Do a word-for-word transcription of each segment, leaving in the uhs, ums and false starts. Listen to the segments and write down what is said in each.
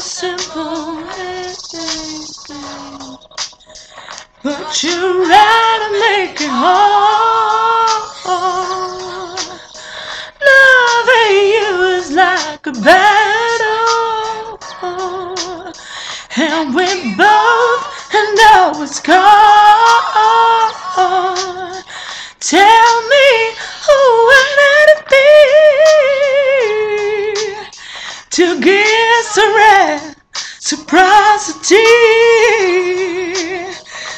simple everything, but you rather make it hard. Loving you is like a battle, and we both know it's gone. Tell me, who would it be to give reciprocity?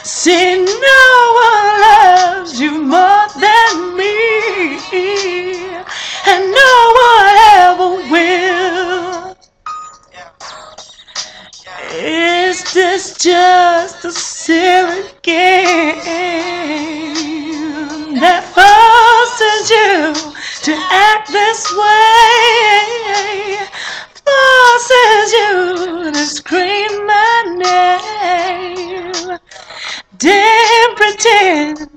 See, no one loves you more than me, and no one ever will. Is this just a silly game that forces you to act this way? Forces you to scream my name, then pretend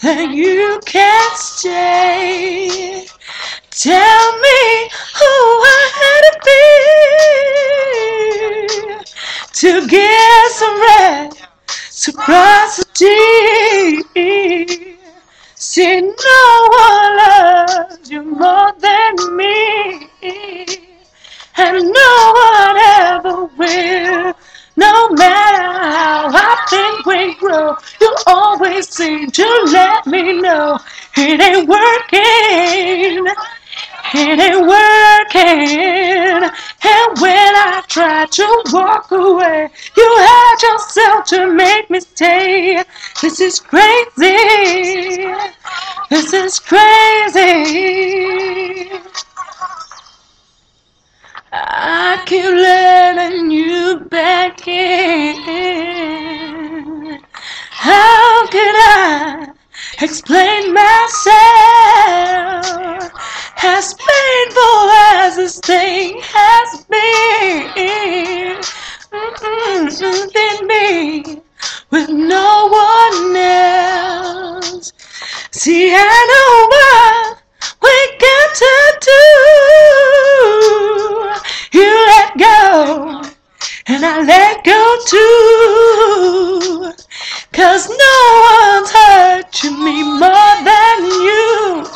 that you can't stay. Tell me, who would it be to get some reciprocity? See, no one loves you more than me, and no one ever will. No matter how I think we grow, you always seem to let me know it ain't working, it ain't working. And when I try to walk away, you had yourself to make me stay. This is crazy, this is crazy. I keep letting you back in. How can I explain myself? As painful as this thing has been, mm-mm, in me with no one else. See, I know what we got to do. You let go, and I let go too, 'cause no one's hurting me more than you,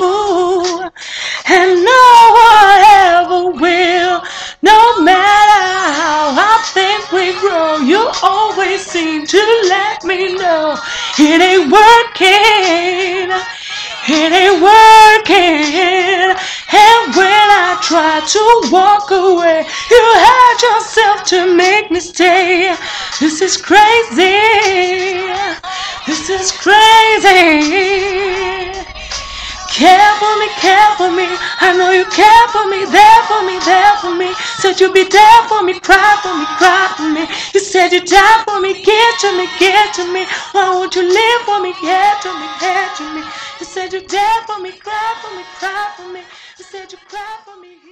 and no one ever will. No matter how I think we grow, you always seem to let me know it ain't working, it ain't working. And when I try to walk away, you had yourself to make me stay. This is crazy, this is crazy. Care for me, care for me, I know you care for me. There for me, there for me, said you'd be there for me. Cry for me, cry for me, you said you'd die for me. Get to me, get to me, why won't you live for me? Get to me, get to me, you said you'd die for me. Cry for me, cry for me, you said you'd cry for me.